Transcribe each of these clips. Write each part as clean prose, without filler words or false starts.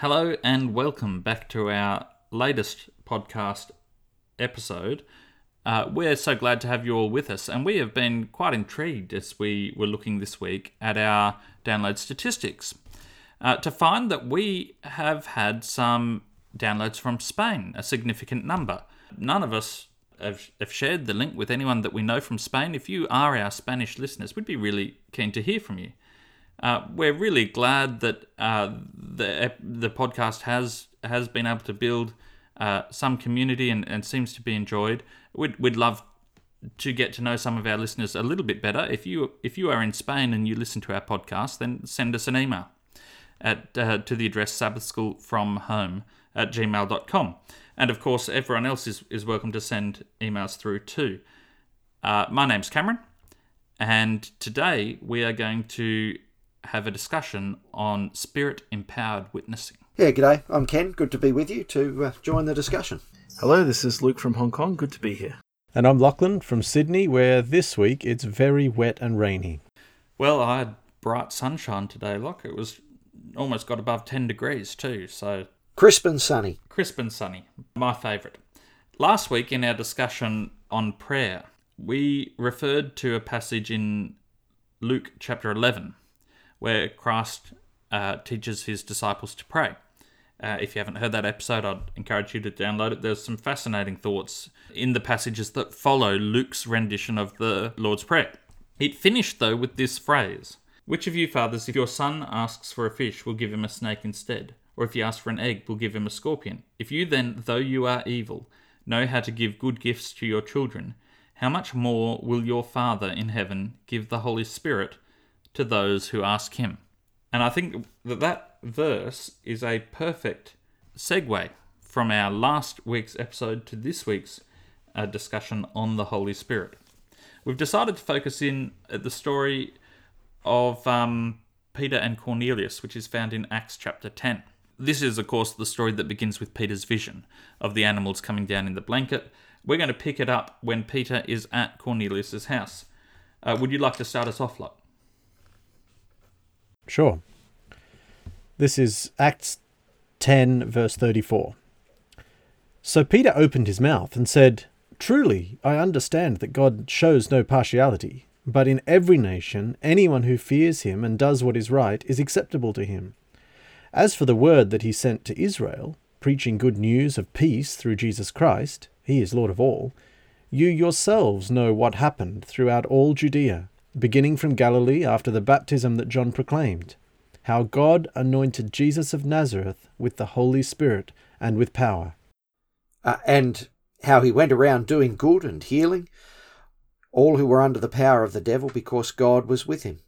Hello and welcome back to our latest podcast episode. We're so glad to have you all with us, and we have been quite intrigued as we were looking this week at our download statistics to find that we have had some downloads from Spain, a significant number. None of us have shared the link with anyone that we know from Spain. If you are our Spanish listeners, we'd be really keen to hear from you. We're really glad that the podcast has been able to build some community and seems to be enjoyed. We'd love to get to know some of our listeners a little bit better. If you are in Spain and you listen to our podcast, then send us an email to the address sabbathschoolfromhome@gmail.com. And of course, everyone else is welcome to send emails through too. My name's Cameron, and today we are going to have a discussion on spirit-empowered witnessing. Yeah, g'day. I'm Ken. Good to be with you to join the discussion. Hello, this is Luke from Hong Kong. Good to be here. And I'm Lachlan from Sydney, where this week it's very wet and rainy. Well, I had bright sunshine today, Lach. It was almost got above 10 degrees too, so... Crisp and sunny. Crisp and sunny. My favourite. Last week in our discussion on prayer, we referred to a passage in Luke chapter 11, where Christ teaches his disciples to pray. If you haven't heard that episode, I'd encourage you to download it. There's some fascinating thoughts in the passages that follow Luke's rendition of the Lord's Prayer. It finished, though, with this phrase, "Which of you fathers, if your son asks for a fish, will give him a snake instead? Or if he asks for an egg, will give him a scorpion? If you then, though you are evil, know how to give good gifts to your children, how much more will your Father in heaven give the Holy Spirit to those who ask him?" And I think that verse is a perfect segue from our last week's episode to this week's discussion on the Holy Spirit. We've decided to focus in at the story of Peter and Cornelius, which is found in Acts chapter 10. This is, of course, the story that begins with Peter's vision of the animals coming down in the blanket. We're going to pick it up when Peter is at Cornelius' house. Would you like to start us off, Lot? Sure. This is Acts 10, verse 34. "So Peter opened his mouth and said, 'Truly, I understand that God shows no partiality, but in every nation, anyone who fears him and does what is right is acceptable to him. As for the word that he sent to Israel, preaching good news of peace through Jesus Christ, he is Lord of all. You yourselves know what happened throughout all Judea, beginning from Galilee after the baptism that John proclaimed, how God anointed Jesus of Nazareth with the Holy Spirit and with power. And how he went around doing good and healing all who were under the power of the devil, because God was with him.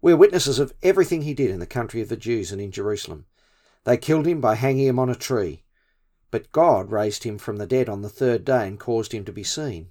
We're witnesses of everything he did in the country of the Jews and in Jerusalem. They killed him by hanging him on a tree, but God raised him from the dead on the third day and caused him to be seen.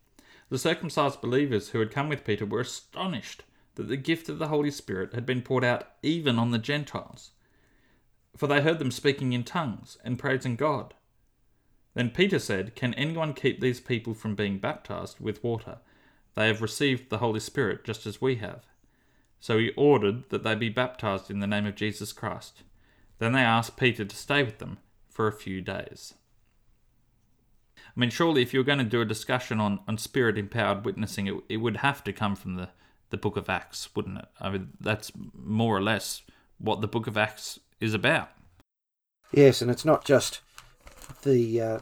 The circumcised believers who had come with Peter were astonished that the gift of the Holy Spirit had been poured out even on the Gentiles, for they heard them speaking in tongues and praising God. Then Peter said, "Can anyone keep these people from being baptized with water? They have received the Holy Spirit just as we have." So he ordered that they be baptized in the name of Jesus Christ. Then they asked Peter to stay with them for a few days. I mean, surely if you were going to do a discussion on spirit-empowered witnessing, it would have to come from the book of Acts, wouldn't it? I mean, that's more or less what the book of Acts is about. Yes, and it's not just the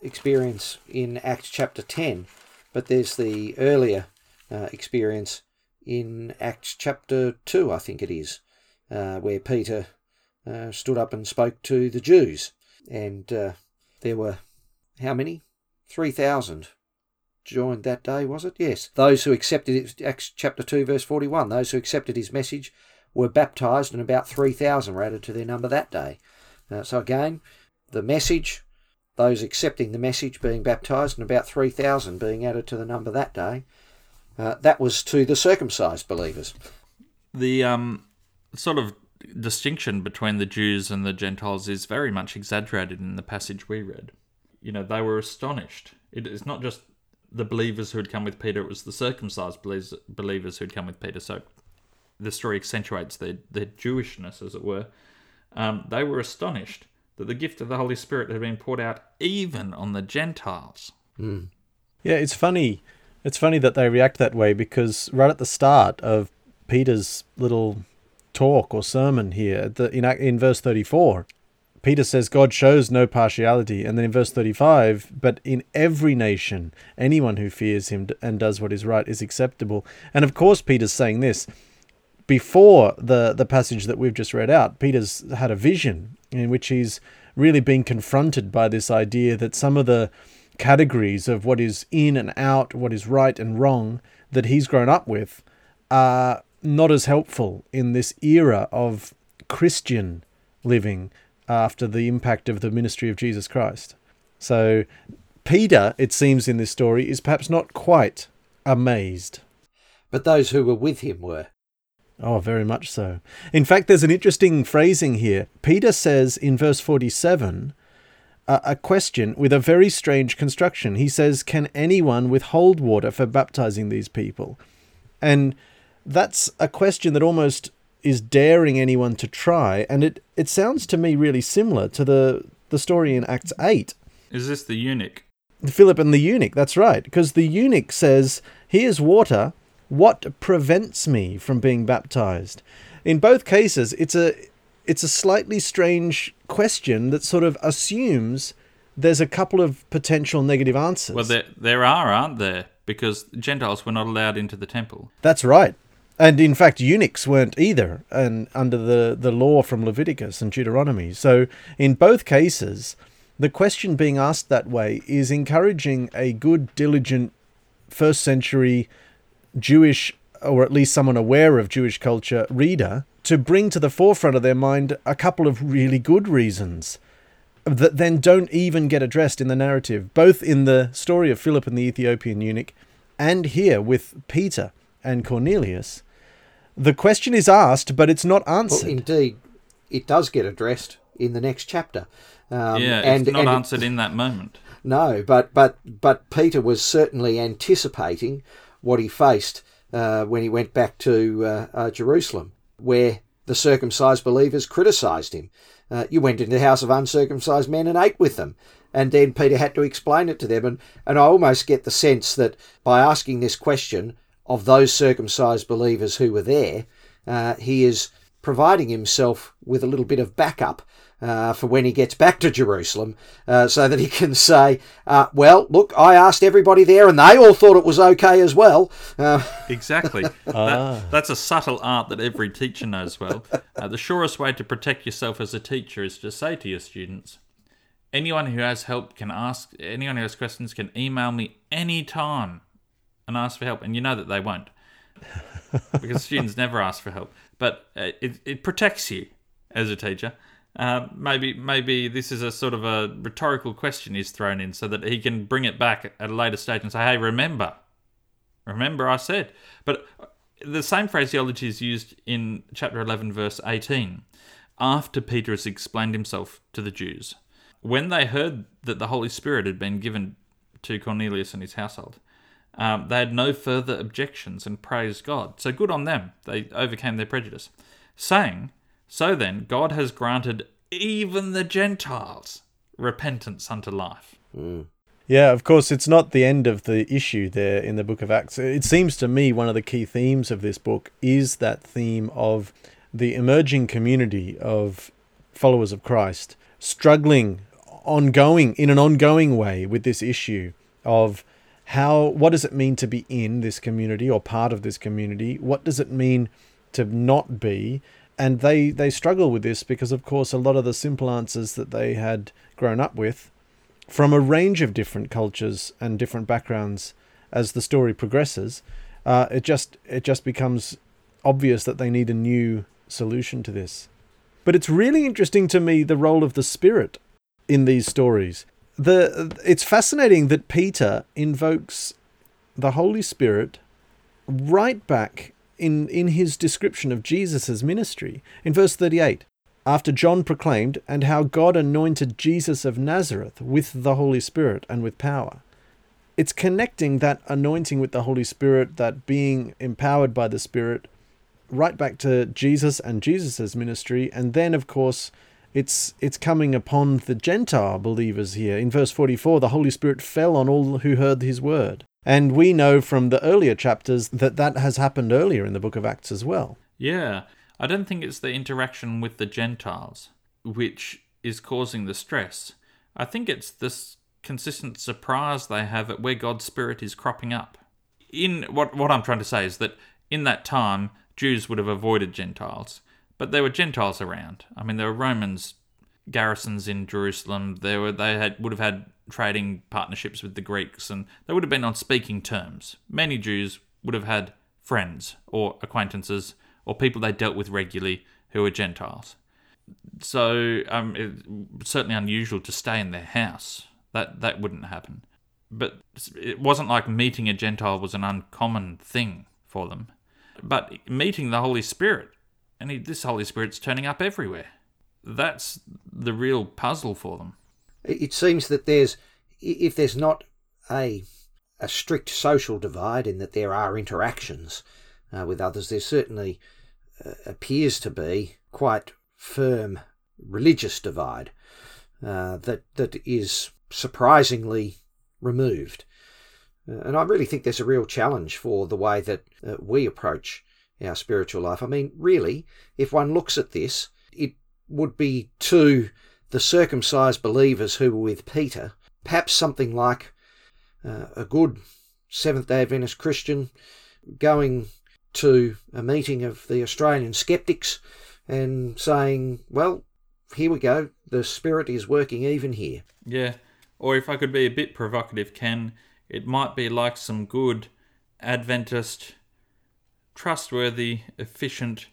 experience in Acts chapter 10, but there's the earlier experience in Acts chapter 2, I think it is, where Peter stood up and spoke to the Jews. And there were... how many? 3,000 joined that day, was it? Yes. Those who accepted it, Acts chapter 2, verse 41, those who accepted his message were baptized, and about 3,000 were added to their number that day. So again, the message, those accepting the message being baptised, and about 3,000 being added to the number that day, that was to the circumcised believers. The sort of distinction between the Jews and the Gentiles is very much exaggerated in the passage we read. You know, they were astonished. It's not just the believers who had come with Peter, it was the circumcised believers who had come with Peter. So the story accentuates their Jewishness, as it were. They were astonished that the gift of the Holy Spirit had been poured out even on the Gentiles. Mm. Yeah, it's funny. It's funny that they react that way, because right at the start of Peter's little talk or sermon here, in verse 34, Peter says God shows no partiality, and then in verse 35, but in every nation, anyone who fears him and does what is right is acceptable. And of course Peter's saying this before the passage that we've just read out. Peter's had a vision in which he's really been confronted by this idea that some of the categories of what is in and out, what is right and wrong, that he's grown up with are not as helpful in this era of Christian living after the impact of the ministry of Jesus Christ. So Peter, it seems in this story, is perhaps not quite amazed. But those who were with him were. Oh, very much so. In fact, there's an interesting phrasing here. Peter says in verse 47, a question with a very strange construction. He says, can anyone withhold water for baptizing these people? And that's a question that almost is daring anyone to try, and it sounds to me really similar to the story in Acts 8. Is this the eunuch? Philip and the eunuch, that's right, because the eunuch says, here's water, what prevents me from being baptized? In both cases, it's a slightly strange question that sort of assumes there's a couple of potential negative answers. Well, there are, aren't there? Because Gentiles were not allowed into the temple. That's right. And in fact, eunuchs weren't either, and under the law from Leviticus and Deuteronomy. So in both cases, the question being asked that way is encouraging a good, diligent, first-century Jewish, or at least someone aware of Jewish culture, reader to bring to the forefront of their mind a couple of really good reasons that then don't even get addressed in the narrative, both in the story of Philip and the Ethiopian eunuch and here with Peter and Cornelius. The question is asked, but it's not answered. Well, indeed, it does get addressed in the next chapter. It's not answered in that moment. No, but Peter was certainly anticipating what he faced when he went back to Jerusalem, where the circumcised believers criticised him. You went into the house of uncircumcised men and ate with them. And then Peter had to explain it to them. And I almost get the sense that by asking this question of those circumcised believers who were there, he is providing himself with a little bit of backup for when he gets back to Jerusalem, so that he can say, well, look, I asked everybody there and they all thought it was okay as well. Exactly. That's a subtle art that every teacher knows well. The surest way to protect yourself as a teacher is to say to your students, anyone who has help can ask, anyone who has questions can email me anytime and ask for help, and you know that they won't, because students never ask for help. But it protects you as a teacher. Maybe this is a sort of a rhetorical question he's thrown in so that he can bring it back at a later stage and say, hey, remember I said. But the same phraseology is used in chapter 11, verse 18, after Peter has explained himself to the Jews. When they heard that the Holy Spirit had been given to Cornelius and his household, they had no further objections and praised God. So good on them. They overcame their prejudice, saying, so then, God has granted even the Gentiles repentance unto life. Mm. Yeah, of course, it's not the end of the issue there in the book of Acts. It seems to me one of the key themes of this book is that theme of the emerging community of followers of Christ struggling in an ongoing way with this issue of what does it mean to be in this community or part of this community? What does it mean to not be? And they struggle with this because, of course, a lot of the simple answers that they had grown up with from a range of different cultures and different backgrounds as the story progresses, it just becomes obvious that they need a new solution to this. But it's really interesting to me, the role of the spirit in these stories. It's fascinating that Peter invokes the Holy Spirit right back in his description of Jesus' ministry. In verse 38, after John proclaimed, and how God anointed Jesus of Nazareth with the Holy Spirit and with power. It's connecting that anointing with the Holy Spirit, that being empowered by the Spirit, right back to Jesus and Jesus' ministry. And then, of course, it's coming upon the Gentile believers here. In verse 44, the Holy Spirit fell on all who heard his word. And we know from the earlier chapters that has happened earlier in the book of Acts as well. Yeah, I don't think it's the interaction with the Gentiles which is causing the stress. I think it's this consistent surprise they have at where God's Spirit is cropping up. In what I'm trying to say is that in that time, Jews would have avoided Gentiles, but there were Gentiles around. I mean, there were Romans garrisons in Jerusalem. They would have had trading partnerships with the Greeks, and they would have been on speaking terms. Many Jews would have had friends or acquaintances or people they dealt with regularly who were Gentiles. So it's certainly unusual to stay in their house. That wouldn't happen. But it wasn't like meeting a Gentile was an uncommon thing for them. But meeting the Holy Spirit, and this Holy Spirit's turning up everywhere. That's the real puzzle for them. It seems that if there's not a strict social divide in that there are interactions with others, there certainly appears to be quite firm religious divide that is surprisingly removed. And I really think there's a real challenge for the way that we approach our spiritual life. I mean, really, if one looks at this, it would be to the circumcised believers who were with Peter, perhaps something like a good Seventh-day Adventist Christian going to a meeting of the Australian skeptics and saying, well, here we go, the Spirit is working even here. Yeah, or if I could be a bit provocative, Ken, it might be like some good Adventist, trustworthy, efficient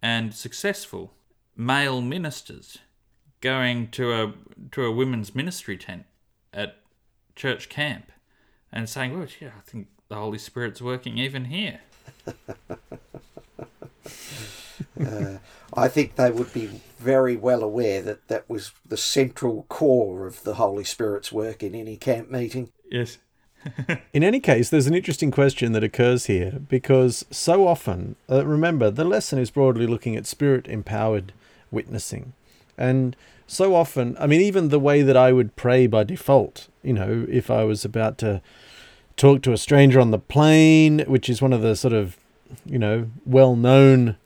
and successful male ministers going to a women's ministry tent at church camp and saying, well, yeah, I think the Holy Spirit's working even here. I think they would be very well aware that was the central core of the Holy Spirit's work in any camp meeting. Yes. In any case, there's an interesting question that occurs here, because so often, remember, the lesson is broadly looking at spirit-empowered witnessing. And so often, I mean, even the way that I would pray by default, you know, if I was about to talk to a stranger on the plane, which is one of the sort of, you know, well-known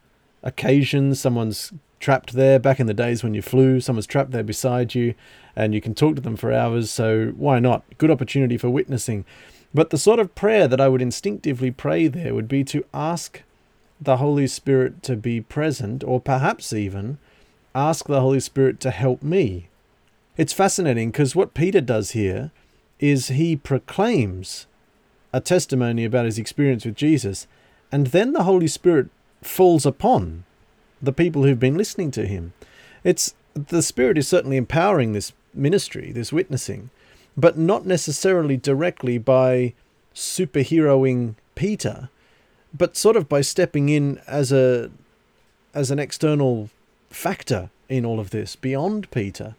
occasions, someone's trapped there. Back in the days when you flew, someone's trapped there beside you and you can talk to them for hours, so why not? Good opportunity for witnessing. But the sort of prayer that I would instinctively pray there would be to ask the Holy Spirit to be present, or perhaps even ask the Holy Spirit to help me. It's fascinating, because what Peter does here is he proclaims a testimony about his experience with Jesus, and then the Holy Spirit falls upon the people who've been listening to him. The Spirit is certainly empowering this ministry, this witnessing, but not necessarily directly by superheroing Peter, but sort of by stepping in as an external factor in all of this beyond Peter.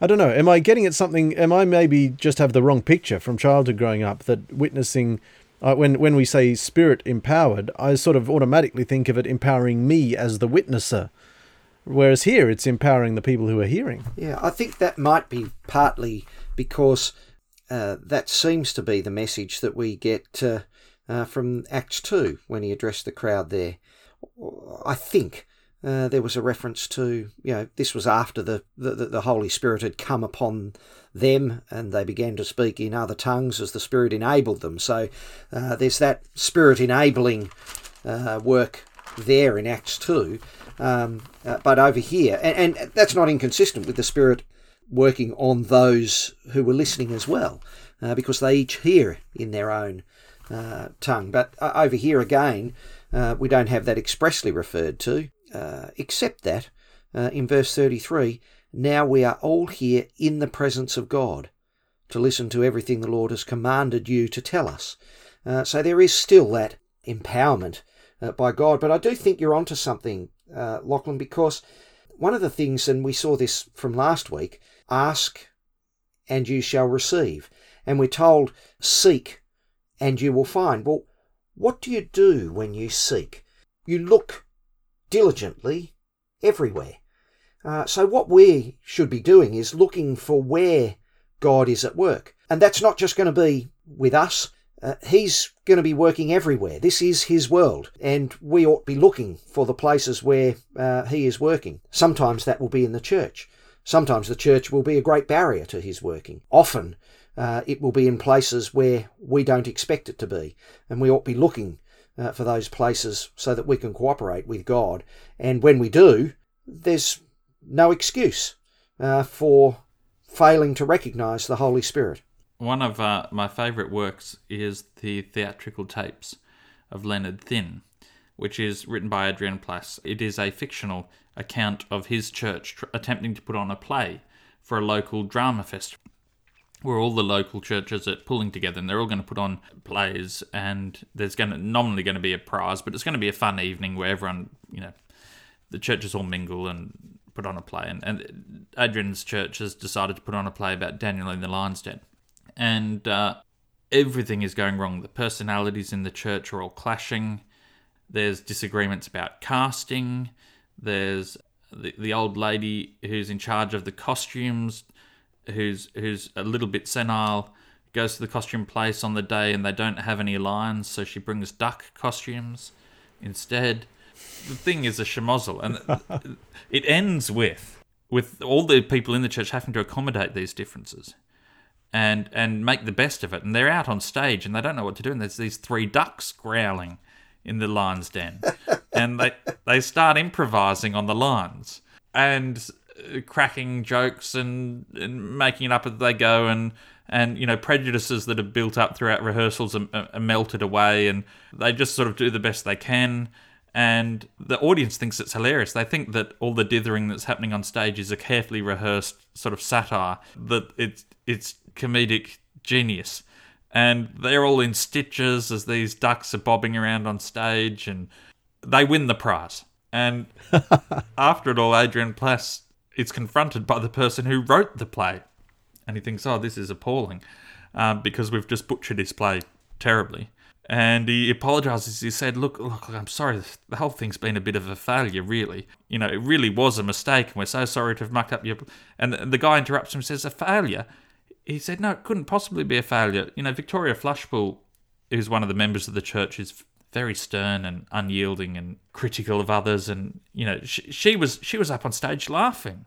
I don't know, am I getting at something? Am I maybe just have the wrong picture from childhood growing up, that witnessing, when we say spirit empowered, I sort of automatically think of it empowering me as the witnesser, whereas here it's empowering the people who are hearing. Yeah, I think that might be partly because that seems to be the message that we get from Acts 2 when he addressed the crowd there. I think there was a reference to, you know, this was after the Holy Spirit had come upon them and they began to speak in other tongues as the Spirit enabled them. So there's that Spirit enabling work there in Acts 2. But over here, and that's not inconsistent with the Spirit working on those who were listening as well, because they each hear in their own tongue. But over here again, we don't have that expressly referred to. Except that in verse 33, "Now we are all here in the presence of God to listen to everything the Lord has commanded you to tell us." So there is still that empowerment by God. But I do think you're onto something, Lachlan, because one of the things, and we saw this from last week, ask and you shall receive. And we're told, seek and you will find. Well, what do you do when you seek? You look diligently everywhere. So what we should be doing is looking for where God is at work. And that's not just going to be with us. He's going to be working everywhere. This is his world, and we ought to be looking for the places where he is working. Sometimes that will be in the church. Sometimes the church will be a great barrier to his working. Often it will be in places where we don't expect it to be, and we ought to be looking for those places so that we can cooperate with God. And when we do, there's no excuse for failing to recognise the Holy Spirit. One of my favourite works is The Theatrical Tapes of Leonard Thin, which is written by Adrian Plass. It is a fictional account of his church attempting to put on a play for a local drama festival, where all the local churches are pulling together and they're all going to put on plays, and there's going to nominally going to be a prize, but it's going to be a fun evening where everyone, you know, the churches all mingle and put on a play. And Adrian's church has decided to put on a play about Daniel in the lion's den. And everything is going wrong. The personalities in the church are all clashing. There's disagreements about casting. There's the old lady who's in charge of the costumes, who's a little bit senile, goes to the costume place on the day and they don't have any lions, so she brings duck costumes instead. The thing is a schmozzle. And it ends with all the people in the church having to accommodate these differences and make the best of it. And they're out on stage and they don't know what to do. And there's these three ducks growling in the lion's den. And they start improvising on the lions and cracking jokes and making it up as they go. And you know, prejudices that have built up throughout rehearsals are melted away. And they just sort of do the best they can. And the audience thinks it's hilarious. They think that all the dithering that's happening on stage is a carefully rehearsed sort of satire, that it's comedic genius. And they're all in stitches as these ducks are bobbing around on stage, and they win the prize. And after it all, Adrian Plass is confronted by the person who wrote the play. And he thinks, oh, this is appalling, because we've just butchered his play terribly. And he apologises. He said, look, I'm sorry. The whole thing's been a bit of a failure, really. You know, it really was a mistake, and we're so sorry to have mucked up your... And the guy interrupts him and says, a failure? He said, no, it couldn't possibly be a failure. You know, Victoria Flushpool, who's one of the members of the church, is very stern and unyielding and critical of others. And, you know, she was up on stage laughing.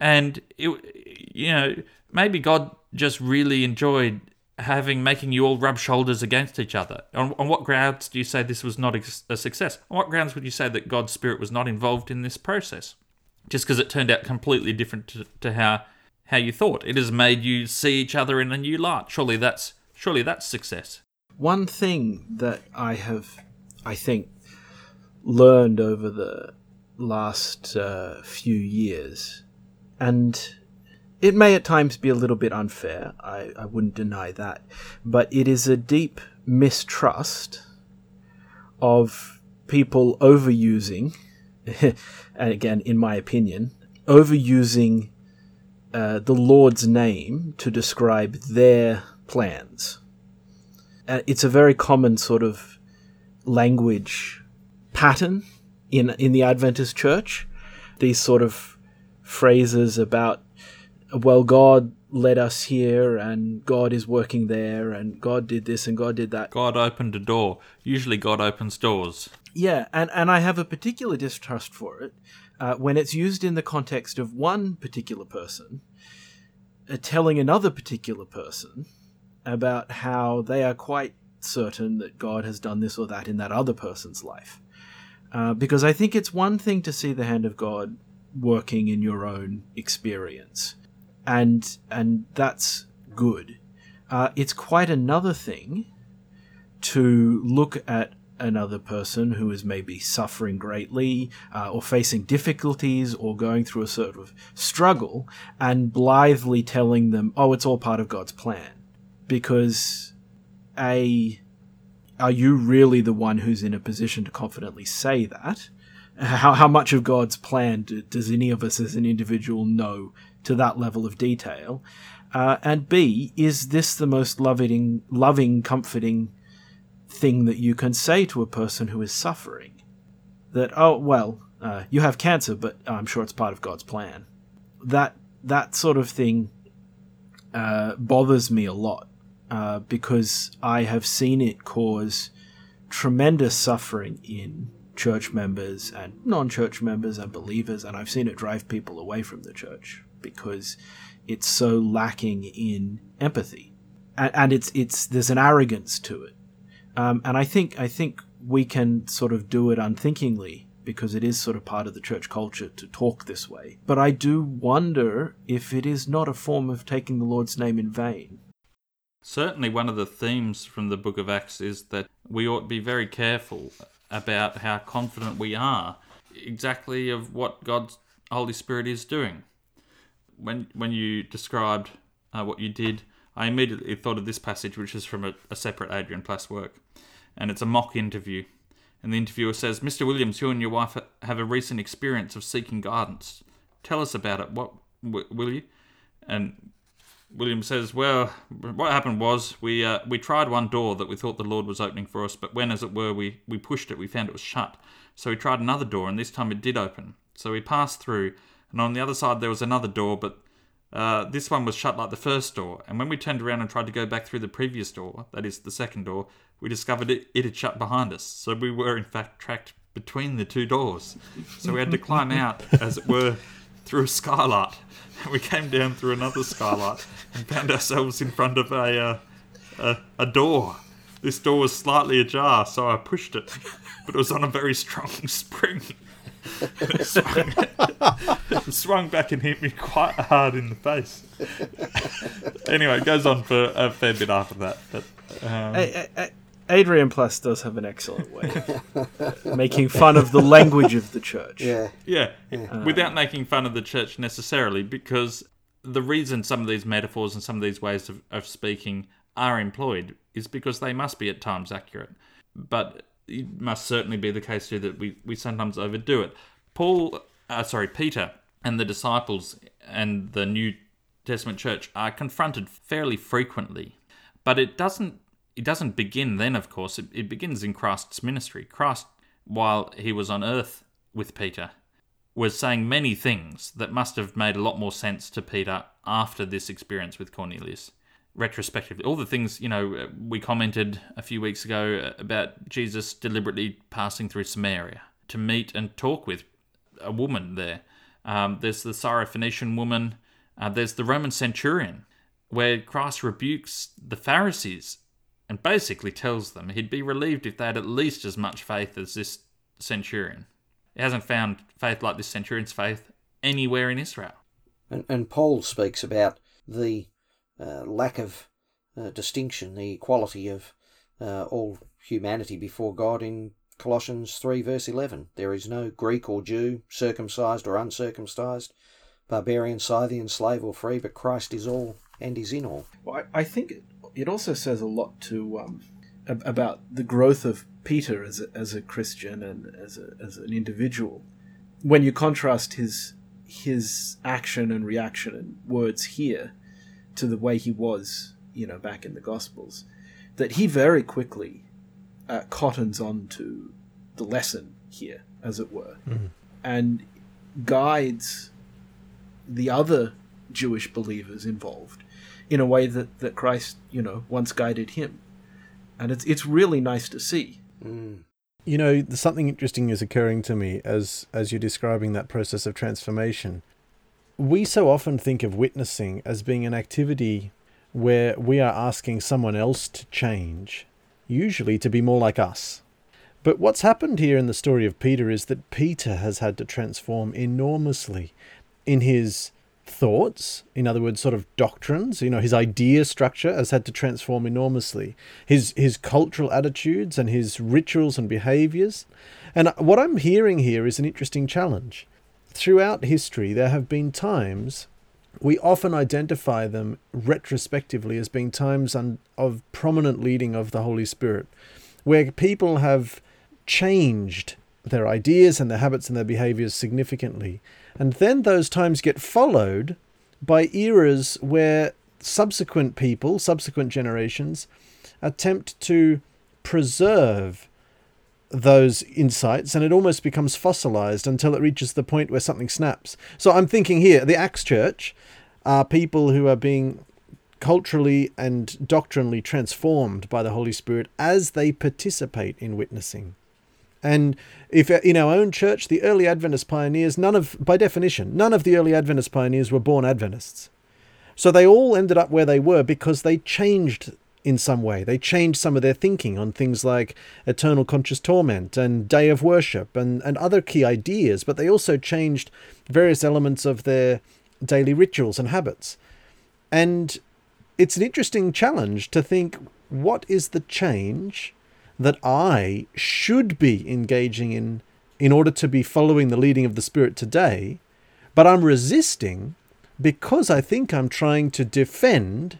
And, it, you know, maybe God just really enjoyed... making you all rub shoulders against each other. On what grounds do you say this was not a success? On what grounds would you say that God's Spirit was not involved in this process? Just because it turned out completely different to how you thought. It has made you see each other in a new light. Surely that's success. One thing that I have, I think, learned over the last few years, and... it may at times be a little bit unfair, I wouldn't deny that, but it is a deep mistrust of people overusing, and again, in my opinion, overusing the Lord's name to describe their plans. It's a very common sort of language pattern in the Adventist church, these sort of phrases about, well, God led us here and God is working there and God did this and God did that. God opened a door. Usually God opens doors. Yeah, and I have a particular distrust for it when it's used in the context of one particular person telling another particular person about how they are quite certain that God has done this or that in that other person's life. Because I think it's one thing to see the hand of God working in your own experience. And that's good. It's quite another thing to look at another person who is maybe suffering greatly or facing difficulties or going through a sort of struggle, and blithely telling them, oh, it's all part of God's plan. Because are you really the one who's in a position to confidently say that? How much of God's plan does any of us as an individual know to that level of detail? And B, is this the most loving, comforting thing that you can say to a person who is suffering? That, oh, well, you have cancer, but I'm sure it's part of God's plan. That sort of thing bothers me a lot because I have seen it cause tremendous suffering in church members and non-church members and believers, and I've seen it drive people away from the church because it's so lacking in empathy, and it's there's an arrogance to it, and I think we can sort of do it unthinkingly because it is sort of part of the church culture to talk this way. But I do wonder if it is not a form of taking the Lord's name in vain. Certainly, one of the themes from the Book of Acts is that we ought to be very careful about how confident we are exactly of what God's Holy Spirit is doing. When you described what you did, I immediately thought of this passage, which is from a separate Adrian Plass work, and it's a mock interview. And the interviewer says, Mr. Williams, you and your wife have a recent experience of seeking guidance. Tell us about it, will you? And William says, well, what happened was we tried one door that we thought the Lord was opening for us, but when, as it were, we pushed it, we found it was shut. So we tried another door, and this time it did open. So we passed through, and on the other side there was another door, but this one was shut like the first door. And when we turned around and tried to go back through the previous door, that is, the second door, we discovered it had shut behind us. So we were, in fact, trapped between the two doors. So we had to climb out, as it were, through a skylight. We came down through another skylight and found ourselves in front of a door. This door was slightly ajar, so I pushed it, but it was on a very strong spring. It swung back and hit me quite hard in the face. Anyway, it goes on for a fair bit after that. But, Adrian Plass does have an excellent way of making fun of the language of the church. Yeah. Without making fun of the church necessarily, because the reason some of these metaphors and some of these ways of speaking are employed is because they must be at times accurate. But it must certainly be the case too that we sometimes overdo it. Peter and the disciples and the New Testament church are confronted fairly frequently, but it doesn't begin then, of course. It begins in Christ's ministry. Christ, while he was on earth with Peter, was saying many things that must have made a lot more sense to Peter after this experience with Cornelius, retrospectively. All the things, we commented a few weeks ago about Jesus deliberately passing through Samaria to meet and talk with a woman there. There's the Syrophoenician woman. There's the Roman centurion, where Christ rebukes the Pharisees and basically tells them he'd be relieved if they had at least as much faith as this centurion. He hasn't found faith like this centurion's faith anywhere in Israel. And Paul speaks about the lack of distinction, the equality of all humanity before God in Colossians 3 verse 11. There is no Greek or Jew, circumcised or uncircumcised, barbarian, Scythian, slave or free, but Christ is all and is in all. Well, I think it also says a lot to about the growth of Peter as a Christian and as an individual. When you contrast his action and reaction and words here to the way he was, back in the Gospels, that he very quickly cottons on to the lesson here, as it were, and guides the other Jewish believers involved in a way that Christ, once guided him. And it's really nice to see. Mm. Something interesting is occurring to me as you're describing that process of transformation. We so often think of witnessing as being an activity where we are asking someone else to change, usually to be more like us. But what's happened here in the story of Peter is that Peter has had to transform enormously in his thoughts, in other words, sort of doctrines, you know, his idea structure has had to transform enormously. His cultural attitudes and his rituals and behaviours. And what I'm hearing here is an interesting challenge. Throughout history, there have been times, we often identify them retrospectively as being times of prominent leading of the Holy Spirit, where people have changed their ideas and their habits and their behaviours significantly. And then those times get followed by eras where subsequent people, subsequent generations, attempt to preserve those insights, and it almost becomes fossilized until it reaches the point where something snaps. So I'm thinking here, the Acts Church are people who are being culturally and doctrinally transformed by the Holy Spirit as they participate in witnessing. And if in our own church, the early Adventist pioneers, by definition, none of the early Adventist pioneers were born Adventists. So they all ended up where they were because they changed in some way. They changed some of their thinking on things like eternal conscious torment and day of worship and other key ideas, but they also changed various elements of their daily rituals and habits. And it's an interesting challenge to think, what is the change that I should be engaging in order to be following the leading of the Spirit today, but I'm resisting because I think I'm trying to defend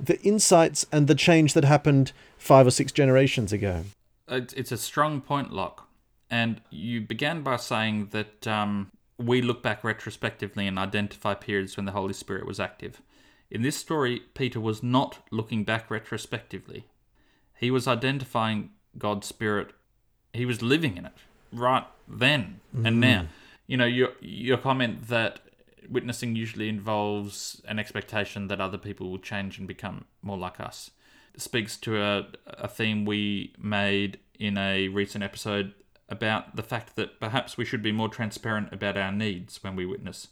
the insights and the change that happened 5 or 6 generations ago? It's a strong point, Locke. And you began by saying that we look back retrospectively and identify periods when the Holy Spirit was active. In this story, Peter was not looking back retrospectively. He was identifying God's Spirit. He was living in it right then and now. You know, your comment that witnessing usually involves an expectation that other people will change and become more like us speaks to a theme we made in a recent episode about the fact that perhaps we should be more transparent about our needs when we witness,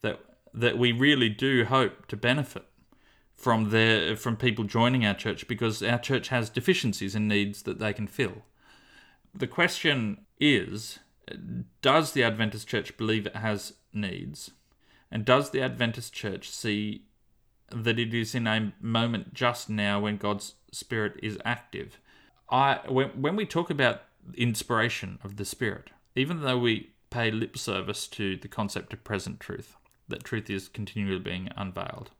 that we really do hope to benefit from people joining our church, because our church has deficiencies and needs that they can fill. The question is, does the Adventist church believe it has needs? And does the Adventist church see that it is in a moment just now when God's Spirit is active? When we talk about inspiration of the Spirit, even though we pay lip service to the concept of present truth, that truth is continually being unveiled,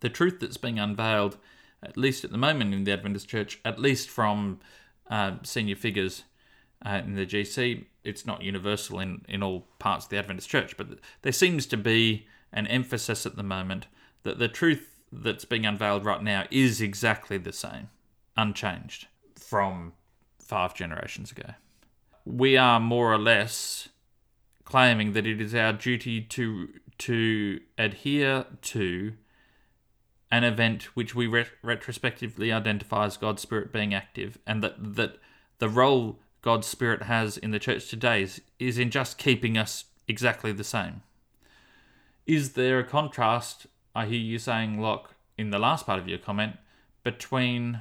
the truth that's being unveiled, at least at the moment in the Adventist Church, at least from senior figures in the GC, it's not universal in all parts of the Adventist Church, but there seems to be an emphasis at the moment that the truth that's being unveiled right now is exactly the same, unchanged, from 5 generations ago. We are more or less claiming that it is our duty to adhere to an event which we retrospectively identify as God's Spirit being active, and that the role God's Spirit has in the church today is in just keeping us exactly the same. Is there a contrast, I hear you saying, Locke, in the last part of your comment, between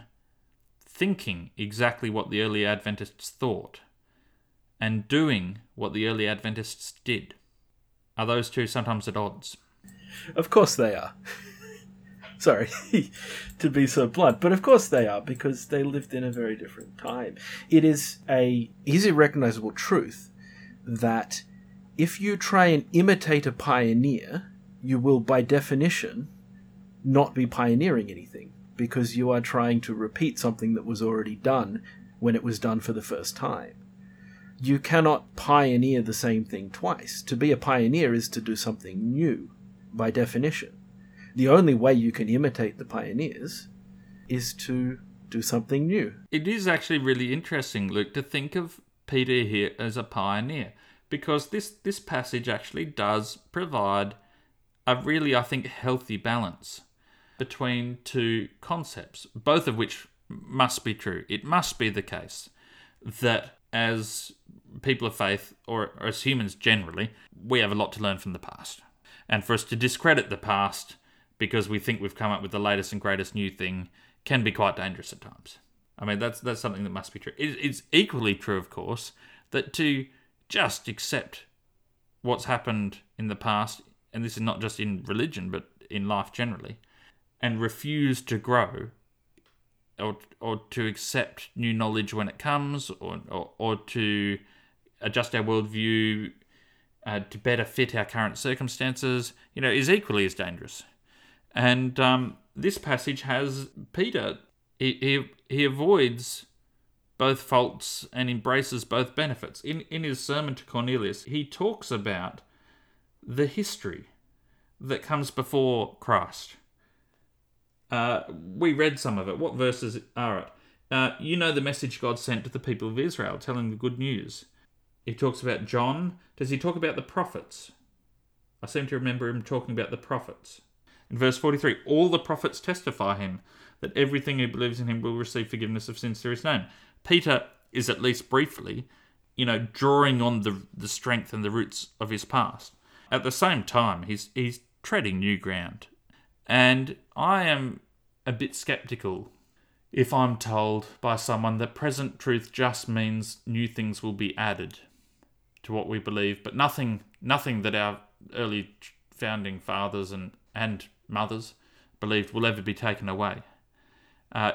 thinking exactly what the early Adventists thought and doing what the early Adventists did? Are those two sometimes at odds? Of course they are. Sorry to be so blunt, but of course they are, because they lived in a very different time. It is a easily recognizable truth that if you try and imitate a pioneer, you will, by definition, not be pioneering anything, because you are trying to repeat something that was already done when it was done for the first time. You cannot pioneer the same thing twice. To be a pioneer is to do something new, by definition. The only way you can imitate the pioneers is to do something new. It is actually really interesting, Luke, to think of Peter here as a pioneer, because this passage actually does provide a really, I think, healthy balance between two concepts, both of which must be true. It must be the case that as people of faith, or as humans generally, we have a lot to learn from the past. And for us to discredit the past because we think we've come up with the latest and greatest new thing can be quite dangerous at times. I mean, that's something that must be true. It's equally true, of course, that to just accept what's happened in the past and this is not just in religion but in life generally, and refuse to grow or to accept new knowledge when it comes, or to adjust our worldview to better fit our current circumstances, you know, is equally as dangerous. And this passage has Peter, he avoids both faults and embraces both benefits. In his sermon to Cornelius, he talks about the history that comes before Christ. We read some of it. What verses are it? You know the message God sent to the people of Israel, telling the good news. He talks about John. Does he talk about the prophets? I seem to remember him talking about the prophets. In verse 43, all the prophets testify him that everything who believes in him will receive forgiveness of sins through his name. Peter is, at least briefly, you know, drawing on the strength and the roots of his past. At the same time, he's treading new ground. And I am a bit sceptical if I'm told by someone that present truth just means new things will be added to what we believe, but nothing that our early founding fathers and mothers believed will ever be taken away.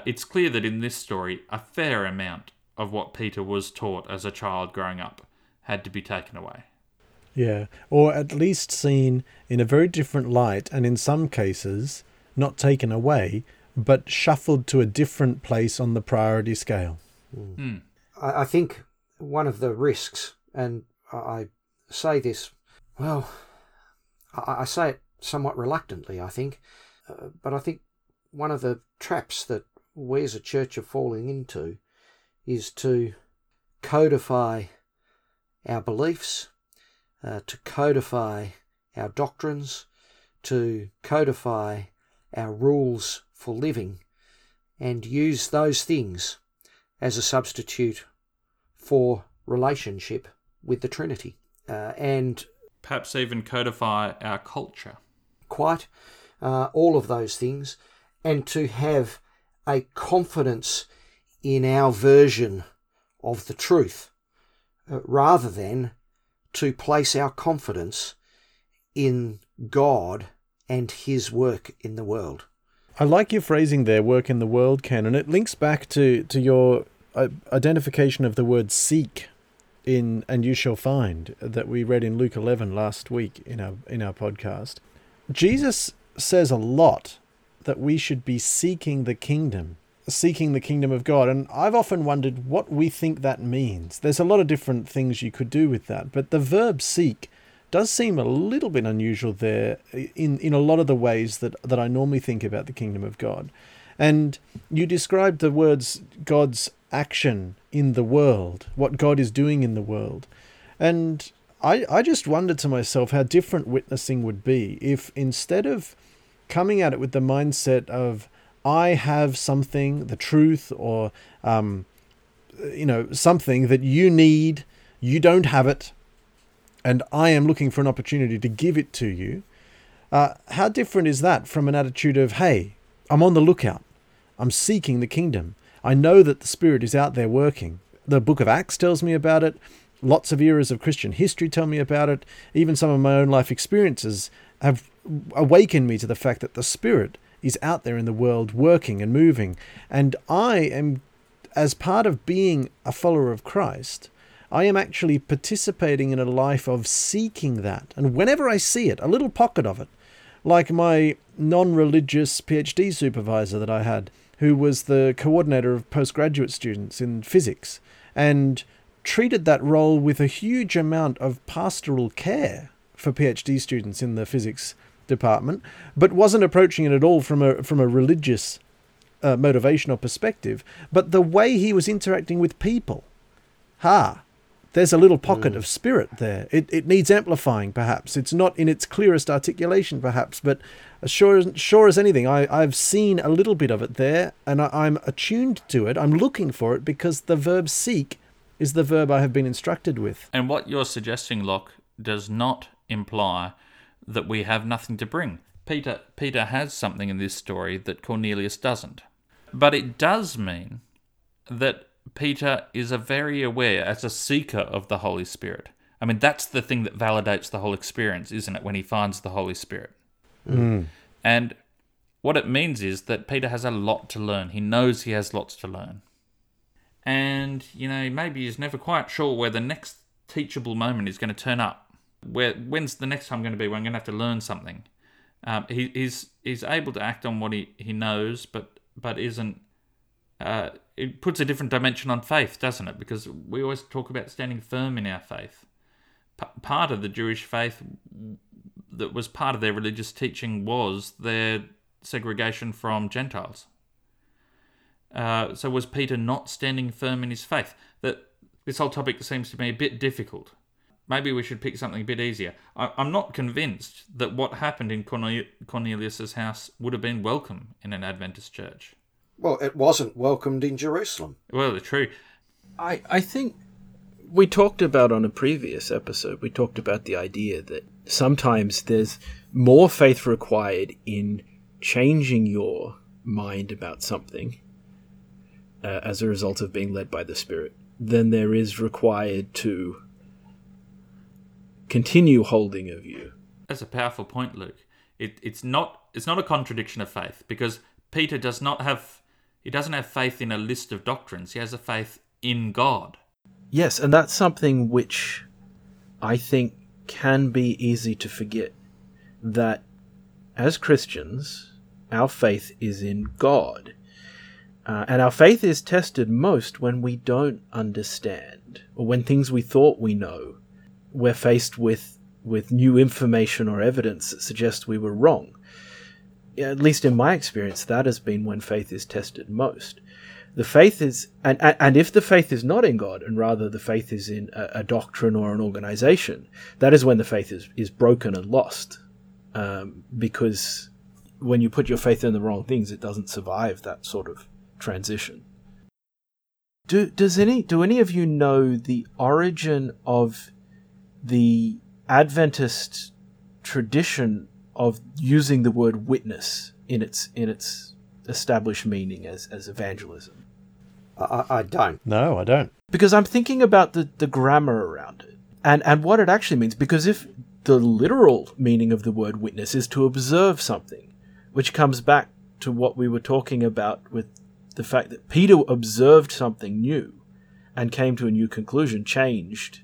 It's clear that in this story, a fair amount of what Peter was taught as a child growing up had to be taken away. Yeah, or at least seen in a very different light, and in some cases, not taken away, but shuffled to a different place on the priority scale. Mm. I think one of the risks, and I say this, well, I say it somewhat reluctantly, I think, but I think one of the traps that we as a church are falling into is to codify our beliefs, to codify our doctrines, to codify our rules for living, and use those things as a substitute for relationship with the Trinity. And perhaps even codify our culture. Quite. All of those things. And to have a confidence in our version of the truth, rather than to place our confidence in God and his work in the world. I like your phrasing there, work in the world, Ken, and it links back to your identification of the word seek in "and you shall find" that we read in Luke 11 last week in our podcast. Jesus says a lot that we should be seeking the kingdom of God. And I've often wondered what we think that means. There's a lot of different things you could do with that, but the verb seek does seem a little bit unusual there in a lot of the ways that I normally think about the kingdom of God. And you described the words God's action in the world, what God is doing in the world. And I just wondered to myself how different witnessing would be if, instead of coming at it with the mindset of, I have something, the truth, or, something that you need, you don't have it, and I am looking for an opportunity to give it to you. How different is that from an attitude of, hey, I'm on the lookout. I'm seeking the kingdom. I know that the Spirit is out there working. The book of Acts tells me about it. Lots of eras of Christian history tell me about it. Even some of my own life experiences have awakened me to the fact that the Spirit is out there in the world working and moving. And I am, as part of being a follower of Christ, I am actually participating in a life of seeking that. And whenever I see it, a little pocket of it, like my non-religious PhD supervisor that I had, who was the coordinator of postgraduate students in physics, and treated that role with a huge amount of pastoral care for PhD students in the physics department, but wasn't approaching it at all from a religious motivational perspective. But the way he was interacting with people, there's a little pocket of spirit there. It needs amplifying, perhaps. It's not in its clearest articulation, perhaps, but sure as anything, I've seen a little bit of it there, and I'm attuned to it. I'm looking for it because the verb seek is the verb I have been instructed with. And what you're suggesting, Locke, does not imply that we have nothing to bring. Peter has something in this story that Cornelius doesn't. But it does mean that Peter is a very aware, as a seeker of the Holy Spirit, I mean, that's the thing that validates the whole experience, isn't it, when he finds the Holy Spirit? Mm. And what it means is that Peter has a lot to learn. He knows he has lots to learn. And, you know, maybe he's never quite sure where the next teachable moment is going to turn up. When's the next time going to be where I'm going to have to learn something? He's able to act on what he knows, but isn't... it puts a different dimension on faith, doesn't it? Because we always talk about standing firm in our faith. Part of the Jewish faith that was part of their religious teaching was their segregation from Gentiles. So was Peter not standing firm in his faith? That this whole topic seems to me a bit difficult. Maybe we should pick something a bit easier. I'm not convinced that what happened in Cornelius's house would have been welcome in an Adventist church. Well, it wasn't welcomed in Jerusalem. Well, true. I think we talked about on a previous episode, we talked about the idea that sometimes there's more faith required in changing your mind about something as a result of being led by the Spirit than there is required to continue holding a view. That's a powerful point, Luke. It's not a contradiction of faith, because Peter doesn't have faith in a list of doctrines. He has a faith in God. Yes, and that's something which I think can be easy to forget, that as Christians, our faith is in God. And our faith is tested most when we don't understand, or when things we thought we know, we're faced with new information or evidence that suggests we were wrong. At least in my experience, that has been when faith is tested most. The faith is, and if the faith is not in God, and rather the faith is in a doctrine or an organization, that is when the faith is broken and lost. Because when you put your faith in the wrong things, it doesn't survive that sort of transition. Do any of you know the origin of the Adventist tradition of using the word witness in its established meaning as evangelism? I don't. No, I don't. Because I'm thinking about the grammar around it and what it actually means. Because if the literal meaning of the word witness is to observe something, which comes back to what we were talking about with the fact that Peter observed something new and came to a new conclusion, changed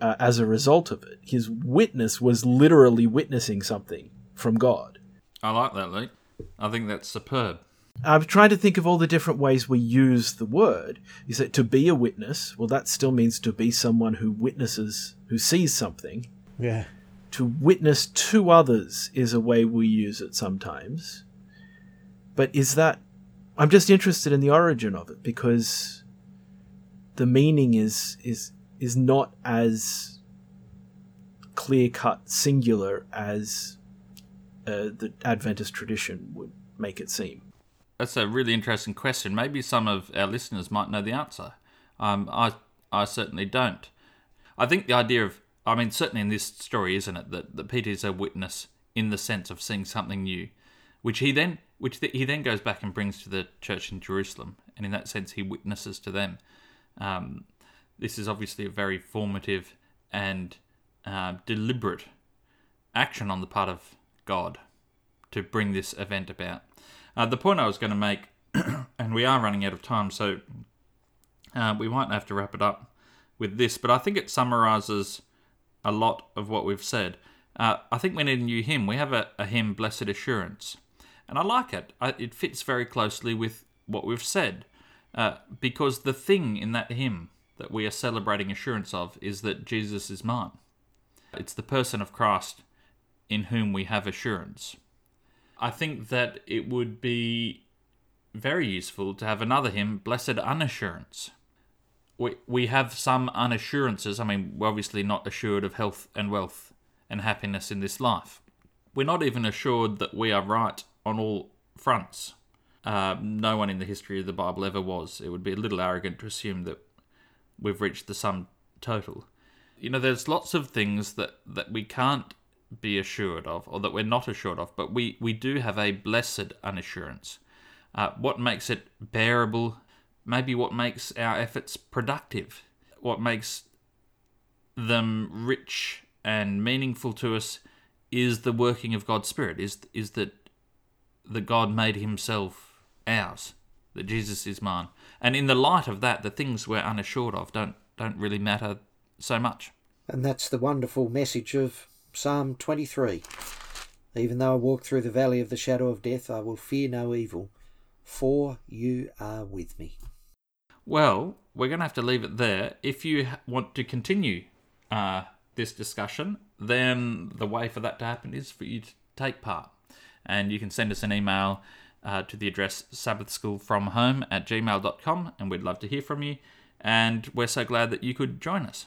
as a result of it. His witness was literally witnessing something from God. I like that, Luke. I think that's superb. I'm trying to think of all the different ways we use the word. You say to be a witness. Well, that still means to be someone who witnesses, who sees something. Yeah. To witness to others is a way we use it sometimes. But is that... I'm just interested in the origin of it, because the meaning is not as clear-cut, singular as the Adventist tradition would make it seem. That's a really interesting question. Maybe some of our listeners might know the answer. I certainly don't. I think the idea of, I mean, certainly in this story, isn't it, that Peter is a witness in the sense of seeing something new, which he then goes back and brings to the church in Jerusalem, and in that sense he witnesses to them. This is obviously a very formative and deliberate action on the part of God to bring this event about. The point I was going to make, and we are running out of time, so we might have to wrap it up with this, but I think it summarises a lot of what we've said. I think we need a new hymn. We have a hymn, Blessed Assurance, and I like it. It fits very closely with what we've said, because the thing in that hymn that we are celebrating assurance of is that Jesus is mine. It's the person of Christ in whom we have assurance. I think that it would be very useful to have another hymn, Blessed Unassurance. We have some unassurances. I mean, we're obviously not assured of health and wealth and happiness in this life. We're not even assured that we are right on all fronts. No one in the history of the Bible ever was. It would be a little arrogant to assume that we've reached the sum total. You know, there's lots of things that we can't be assured of, or that we're not assured of, but we do have a blessed unassurance. What makes it bearable, maybe what makes our efforts productive, what makes them rich and meaningful to us is the working of God's Spirit, is that the God made himself ours, that Jesus is mine. And in the light of that, the things we're unassured of don't really matter so much. And that's the wonderful message of Psalm 23. Even though I walk through the valley of the shadow of death, I will fear no evil, for you are with me. Well, we're going to have to leave it there. If you want to continue this discussion, then the way for that to happen is for you to take part. And you can send us an email to the address sabbathschoolfromhome@gmail.com, and we'd love to hear from you. And we're so glad that you could join us.